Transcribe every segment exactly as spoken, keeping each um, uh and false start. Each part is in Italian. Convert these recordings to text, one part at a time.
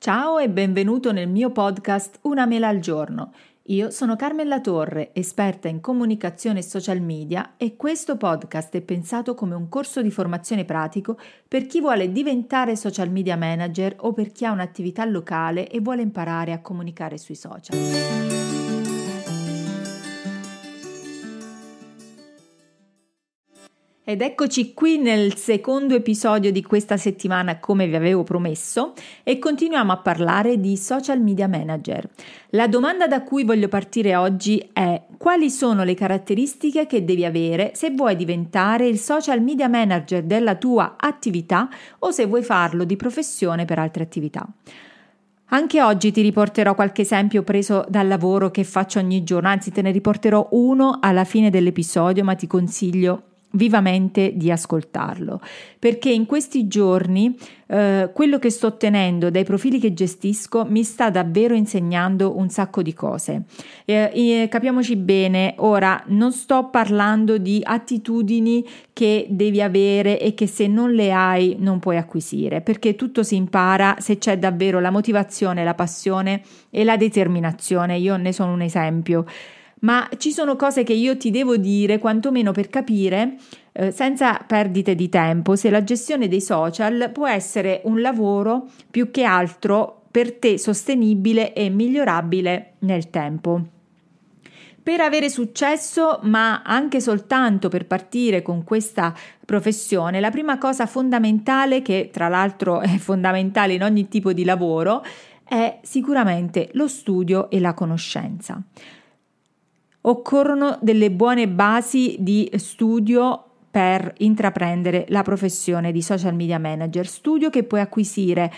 Ciao e benvenuto nel mio podcast Una Mela al Giorno. Io sono Carmela Torre, esperta in comunicazione e social media, e questo podcast è pensato come un corso di formazione pratico per chi vuole diventare social media manager o per chi ha un'attività locale e vuole imparare a comunicare sui social. Ed eccoci qui nel secondo episodio di questa settimana, come vi avevo promesso, e continuiamo a parlare di social media manager. La domanda da cui voglio partire oggi è: quali sono le caratteristiche che devi avere se vuoi diventare il social media manager della tua attività o se vuoi farlo di professione per altre attività? Anche oggi ti riporterò qualche esempio preso dal lavoro che faccio ogni giorno, anzi te ne riporterò uno alla fine dell'episodio, ma ti consiglio vivamente di ascoltarlo, perché in questi giorni eh, quello che sto ottenendo dai profili che gestisco mi sta davvero insegnando un sacco di cose. Eh, eh, capiamoci bene, ora non sto parlando di attitudini che devi avere e che se non le hai non puoi acquisire, perché tutto si impara se c'è davvero la motivazione, la passione e la determinazione. Io ne sono un esempio. Ma ci sono cose che io ti devo dire, quantomeno per capire, eh, senza perdite di tempo, se la gestione dei social può essere un lavoro più che altro per te sostenibile e migliorabile nel tempo. Per avere successo, ma anche soltanto per partire con questa professione, la prima cosa fondamentale, che tra l'altro è fondamentale in ogni tipo di lavoro, è sicuramente lo studio e la conoscenza. Occorrono delle buone basi di studio per intraprendere la professione di social media manager, studio che puoi acquisire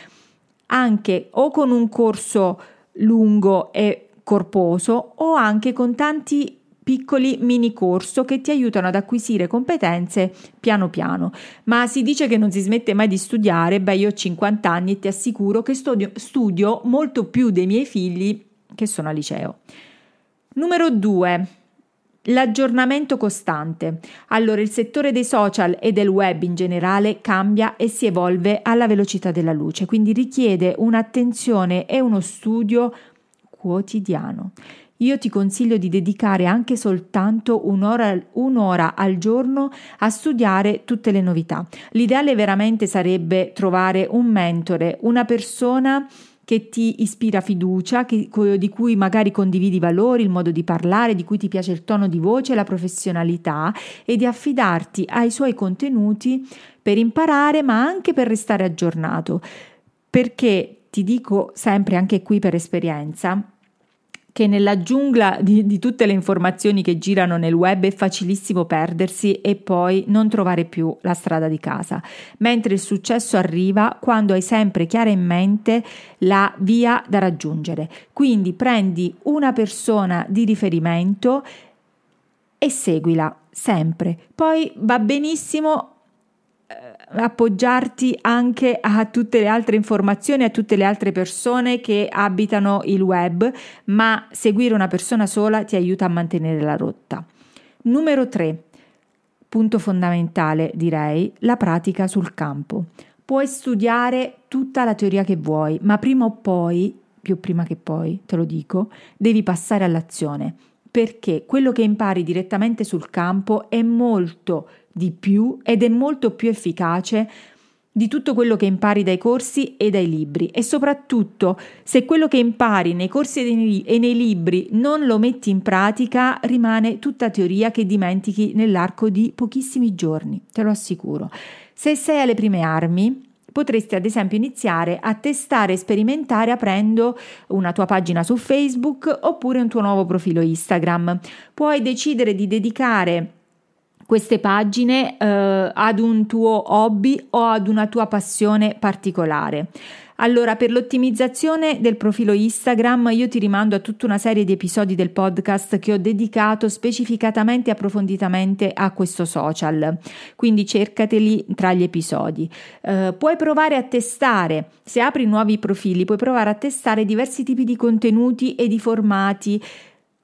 anche o con un corso lungo e corposo o anche con tanti piccoli mini corso che ti aiutano ad acquisire competenze piano piano. Ma si dice che non si smette mai di studiare. Beh, io ho cinquanta anni e ti assicuro che studio, studio molto più dei miei figli che sono al liceo. Numero due, l'aggiornamento costante. Allora, il settore dei social e del web in generale cambia e si evolve alla velocità della luce, quindi richiede un'attenzione e uno studio quotidiano. Io ti consiglio di dedicare anche soltanto un'ora, un'ora al giorno a studiare tutte le novità. L'ideale veramente sarebbe trovare un mentore, una persona che ti ispira fiducia, che, di cui magari condividi i valori, il modo di parlare, di cui ti piace il tono di voce, la professionalità, e di affidarti ai suoi contenuti per imparare ma anche per restare aggiornato. Perché ti dico sempre, anche qui per esperienza, che nella giungla di, di tutte le informazioni che girano nel web è facilissimo perdersi e poi non trovare più la strada di casa, mentre il successo arriva quando hai sempre chiara in mente la via da raggiungere. Quindi prendi una persona di riferimento e seguila sempre. Poi va benissimo appoggiarti anche a tutte le altre informazioni, a tutte le altre persone che abitano il web, ma seguire una persona sola ti aiuta a mantenere la rotta. Numero tre, punto fondamentale direi, la pratica sul campo. Puoi studiare tutta la teoria che vuoi, ma prima o poi, più prima che poi, te lo dico, devi passare all'azione, perché quello che impari direttamente sul campo è molto di più ed è molto più efficace di tutto quello che impari dai corsi e dai libri. E soprattutto, se quello che impari nei corsi e nei libri non lo metti in pratica, rimane tutta teoria che dimentichi nell'arco di pochissimi giorni, te lo assicuro. Se sei alle prime armi, potresti ad esempio iniziare a testare e sperimentare aprendo una tua pagina su Facebook oppure un tuo nuovo profilo Instagram. Puoi decidere di dedicare queste pagine eh, ad un tuo hobby o ad una tua passione particolare. Allora, per l'ottimizzazione del profilo Instagram io ti rimando a tutta una serie di episodi del podcast che ho dedicato specificatamente e approfonditamente a questo social, quindi cercateli tra gli episodi. Eh, puoi provare a testare, se apri nuovi profili puoi provare a testare diversi tipi di contenuti e di formati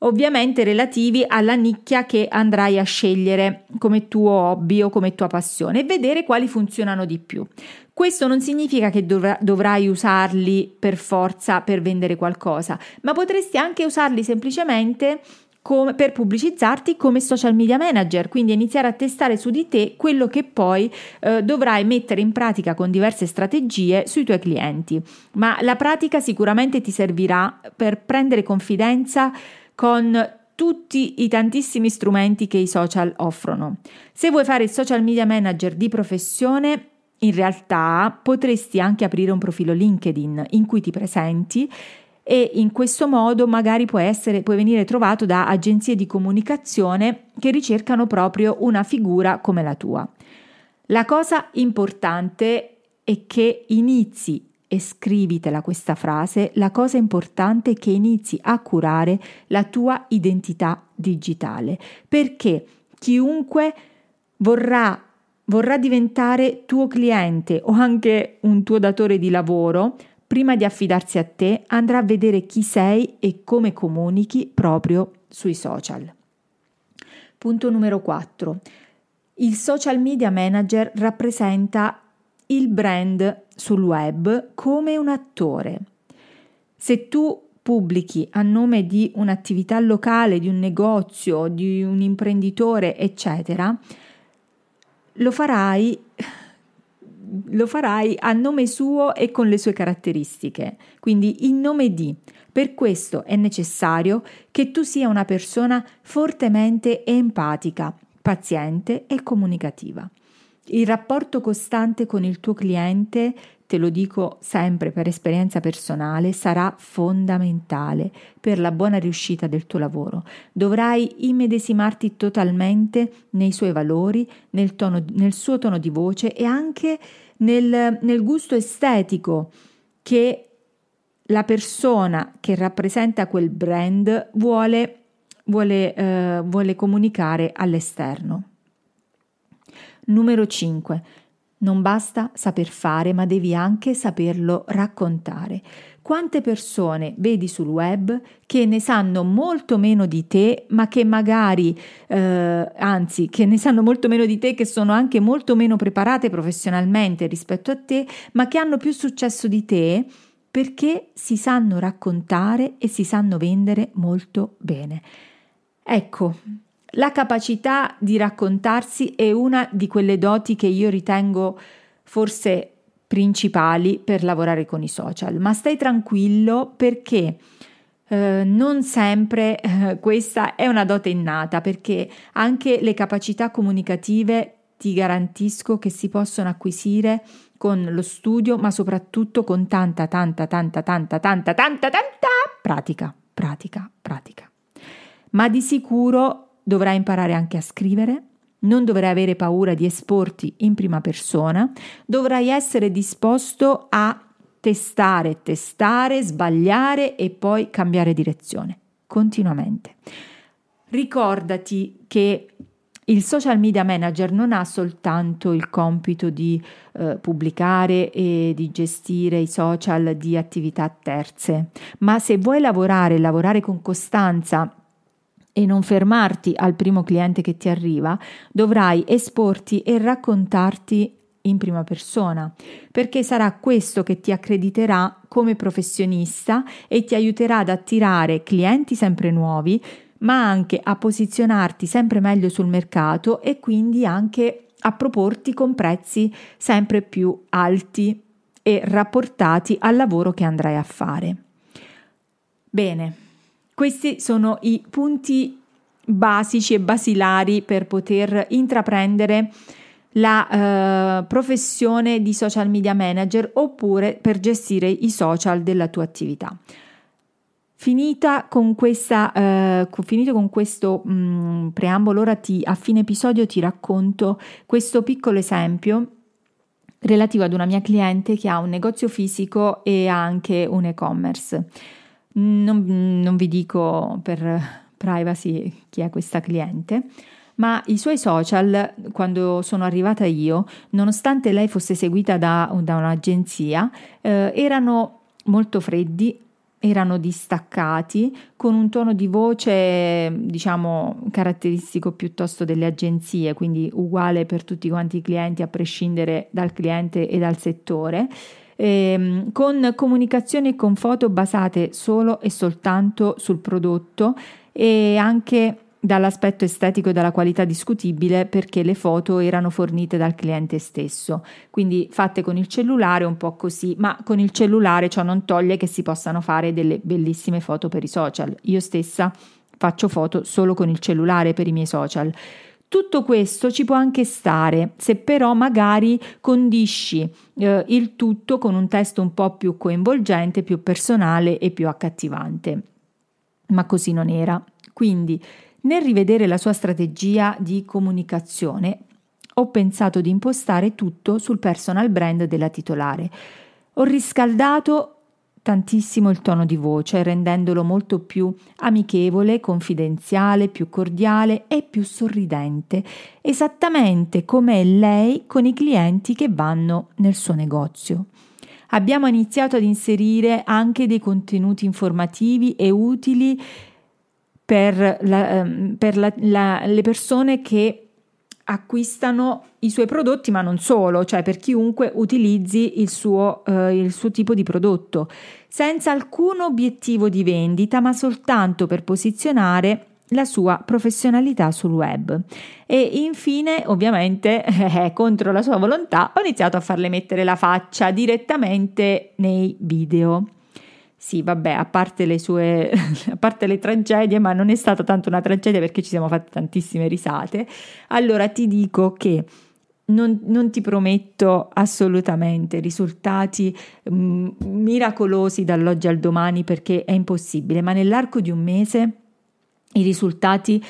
ovviamente relativi alla nicchia che andrai a scegliere come tuo hobby o come tua passione, e vedere quali funzionano di più. Questo non significa che dovr- dovrai usarli per forza per vendere qualcosa, ma potresti anche usarli semplicemente come, per pubblicizzarti come social media manager, quindi iniziare a testare su di te quello che poi eh, dovrai mettere in pratica con diverse strategie sui tuoi clienti. Ma la pratica sicuramente ti servirà per prendere confidenza con tutti i tantissimi strumenti che i social offrono. Se vuoi fare il social media manager di professione, in realtà potresti anche aprire un profilo LinkedIn in cui ti presenti, e in questo modo magari puoi essere, puoi venire trovato da agenzie di comunicazione che ricercano proprio una figura come la tua. La cosa importante è che inizi, e scrivitela questa frase, la cosa importante è che inizi a curare la tua identità digitale, perché chiunque vorrà, vorrà diventare tuo cliente o anche un tuo datore di lavoro, prima di affidarsi a te andrà a vedere chi sei e come comunichi proprio sui social. Punto numero quattro. Il social media manager rappresenta il brand sul web come un attore. Se tu pubblichi a nome di un'attività locale, di un negozio, di un imprenditore, eccetera, lo farai lo farai a nome suo e con le sue caratteristiche, quindi in nome di. Per questo è necessario che tu sia una persona fortemente empatica, paziente e comunicativa. Il rapporto costante con il tuo cliente, te lo dico sempre per esperienza personale, sarà fondamentale per la buona riuscita del tuo lavoro. Dovrai immedesimarti totalmente nei suoi valori, nel tono, nel suo tono di voce e anche nel, nel gusto estetico che la persona che rappresenta quel brand vuole, vuole, eh, vuole comunicare all'esterno. Numero cinque. Non basta saper fare, ma devi anche saperlo raccontare. Quante persone vedi sul web che ne sanno molto meno di te, ma che magari, eh, anzi, che ne sanno molto meno di te, che sono anche molto meno preparate professionalmente rispetto a te, ma che hanno più successo di te perché si sanno raccontare e si sanno vendere molto bene. Ecco, la capacità di raccontarsi è una di quelle doti che io ritengo forse principali per lavorare con i social, ma stai tranquillo perché eh, non sempre eh, questa è una dote innata, perché anche le capacità comunicative ti garantisco che si possono acquisire con lo studio, ma soprattutto con tanta, tanta, tanta, tanta, tanta, tanta, tanta pratica, pratica, pratica. Ma di sicuro dovrai imparare anche a scrivere, non dovrai avere paura di esporti in prima persona, dovrai essere disposto a testare, testare, sbagliare e poi cambiare direzione, continuamente. Ricordati che il social media manager non ha soltanto il compito di eh, pubblicare e di gestire i social di attività terze, ma se vuoi lavorare, lavorare con costanza e non fermarti al primo cliente che ti arriva, dovrai esporti e raccontarti in prima persona, perché sarà questo che ti accrediterà come professionista e ti aiuterà ad attirare clienti sempre nuovi, ma anche a posizionarti sempre meglio sul mercato e quindi anche a proporti con prezzi sempre più alti e rapportati al lavoro che andrai a fare. Bene. Questi sono i punti basici e basilari per poter intraprendere la eh, professione di social media manager oppure per gestire i social della tua attività. Finita con questa, eh, finito con questo mh, preambolo, ora ti, a fine episodio ti racconto questo piccolo esempio relativo ad una mia cliente che ha un negozio fisico e ha anche un e-commerce. Non, non vi dico per privacy chi è questa cliente, ma i suoi social, quando sono arrivata io, nonostante lei fosse seguita da, da un'agenzia, eh, erano molto freddi, erano distaccati, con un tono di voce diciamo caratteristico piuttosto delle agenzie, quindi uguale per tutti quanti i clienti a prescindere dal cliente e dal settore, ehm, con comunicazioni e con foto basate solo e soltanto sul prodotto e anche dall'aspetto estetico e dalla qualità discutibile, perché le foto erano fornite dal cliente stesso, quindi fatte con il cellulare un po' così, ma con il cellulare ciò non toglie che si possano fare delle bellissime foto per i social. Io stessa faccio foto solo con il cellulare per i miei social. Tutto questo ci può anche stare, se però magari condisci eh, il tutto con un testo un po' più coinvolgente, più personale e più accattivante, ma così non era. Quindi nel rivedere la sua strategia di comunicazione, ho pensato di impostare tutto sul personal brand della titolare. Ho riscaldato tantissimo il tono di voce, rendendolo molto più amichevole, confidenziale, più cordiale e più sorridente, esattamente come è lei con i clienti che vanno nel suo negozio. Abbiamo iniziato ad inserire anche dei contenuti informativi e utili per, la, per la, la, le persone che acquistano i suoi prodotti, ma non solo, cioè per chiunque utilizzi il suo, eh, il suo tipo di prodotto, senza alcun obiettivo di vendita, ma soltanto per posizionare la sua professionalità sul web. E infine, ovviamente, eh, contro la sua volontà, ho iniziato a farle mettere la faccia direttamente nei video. Sì, vabbè, a parte le sue, a parte le tragedie, ma non è stata tanto una tragedia perché ci siamo fatte tantissime risate. Allora ti dico che non, non ti prometto assolutamente risultati mh, miracolosi dall'oggi al domani, perché è impossibile, ma nell'arco di un mese i risultati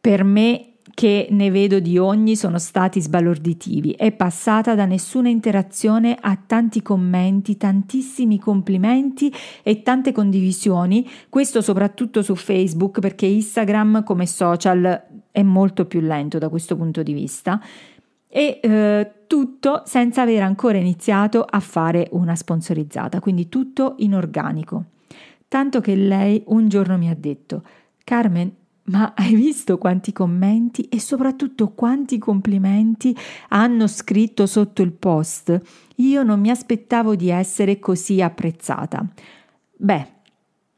per me che ne vedo di ogni sono stati sbalorditivi. È passata da nessuna interazione a tanti commenti, tantissimi complimenti e tante condivisioni, questo soprattutto su Facebook, perché Instagram come social è molto più lento da questo punto di vista, e eh, tutto senza aver ancora iniziato a fare una sponsorizzata, quindi tutto in organico. Tanto che lei un giorno mi ha detto: Carmen, ma hai visto quanti commenti e soprattutto quanti complimenti hanno scritto sotto il post? Io non mi aspettavo di essere così apprezzata. Beh,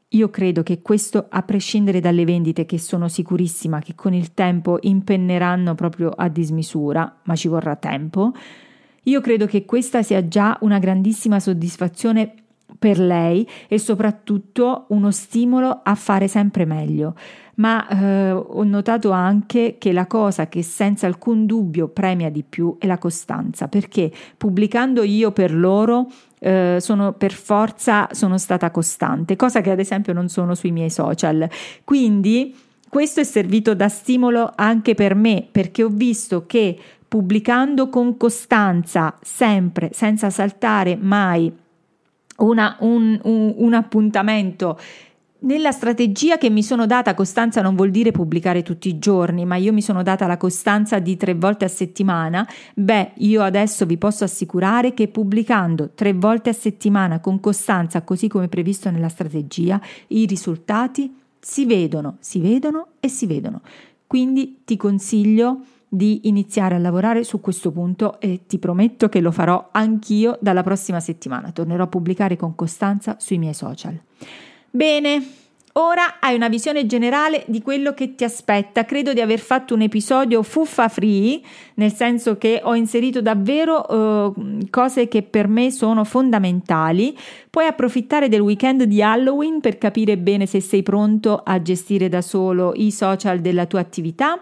io credo che questo, a prescindere dalle vendite, che sono sicurissima che con il tempo impenneranno proprio a dismisura, ma ci vorrà tempo, io credo che questa sia già una grandissima soddisfazione per lei e soprattutto uno stimolo a fare sempre meglio. Ma eh, ho notato anche che la cosa che senza alcun dubbio premia di più è la costanza, perché pubblicando io per loro eh, sono per forza sono stata costante, cosa che ad esempio non sono sui miei social. Quindi questo è servito da stimolo anche per me, perché ho visto che pubblicando con costanza, sempre, senza saltare mai Una, un, un, un appuntamento nella strategia che mi sono data. Costanza non vuol dire pubblicare tutti i giorni, ma io mi sono data la costanza di tre volte a settimana. Beh, io adesso vi posso assicurare che pubblicando tre volte a settimana con costanza, così come previsto nella strategia, i risultati si vedono, si vedono e si vedono. Quindi ti consiglio di iniziare a lavorare su questo punto e ti prometto che lo farò anch'io dalla prossima settimana. Tornerò a pubblicare con costanza sui miei social. Bene, ora hai una visione generale di quello che ti aspetta. Credo di aver fatto un episodio fuffa free, nel senso che ho inserito davvero eh, cose che per me sono fondamentali. Puoi approfittare del weekend di Halloween per capire bene se sei pronto a gestire da solo i social della tua attività,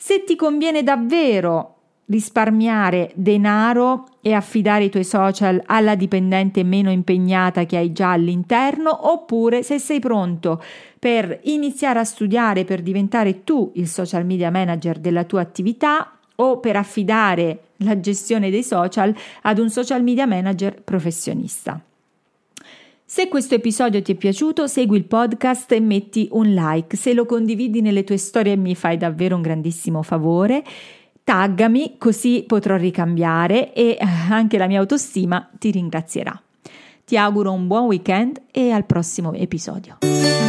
se ti conviene davvero risparmiare denaro e affidare i tuoi social alla dipendente meno impegnata che hai già all'interno, oppure se sei pronto per iniziare a studiare per diventare tu il social media manager della tua attività, o per affidare la gestione dei social ad un social media manager professionista. Se questo episodio ti è piaciuto, segui il podcast e metti un like. Se lo condividi nelle tue storie mi fai davvero un grandissimo favore. Taggami, così potrò ricambiare e anche la mia autostima ti ringrazierà. Ti auguro un buon weekend e al prossimo episodio.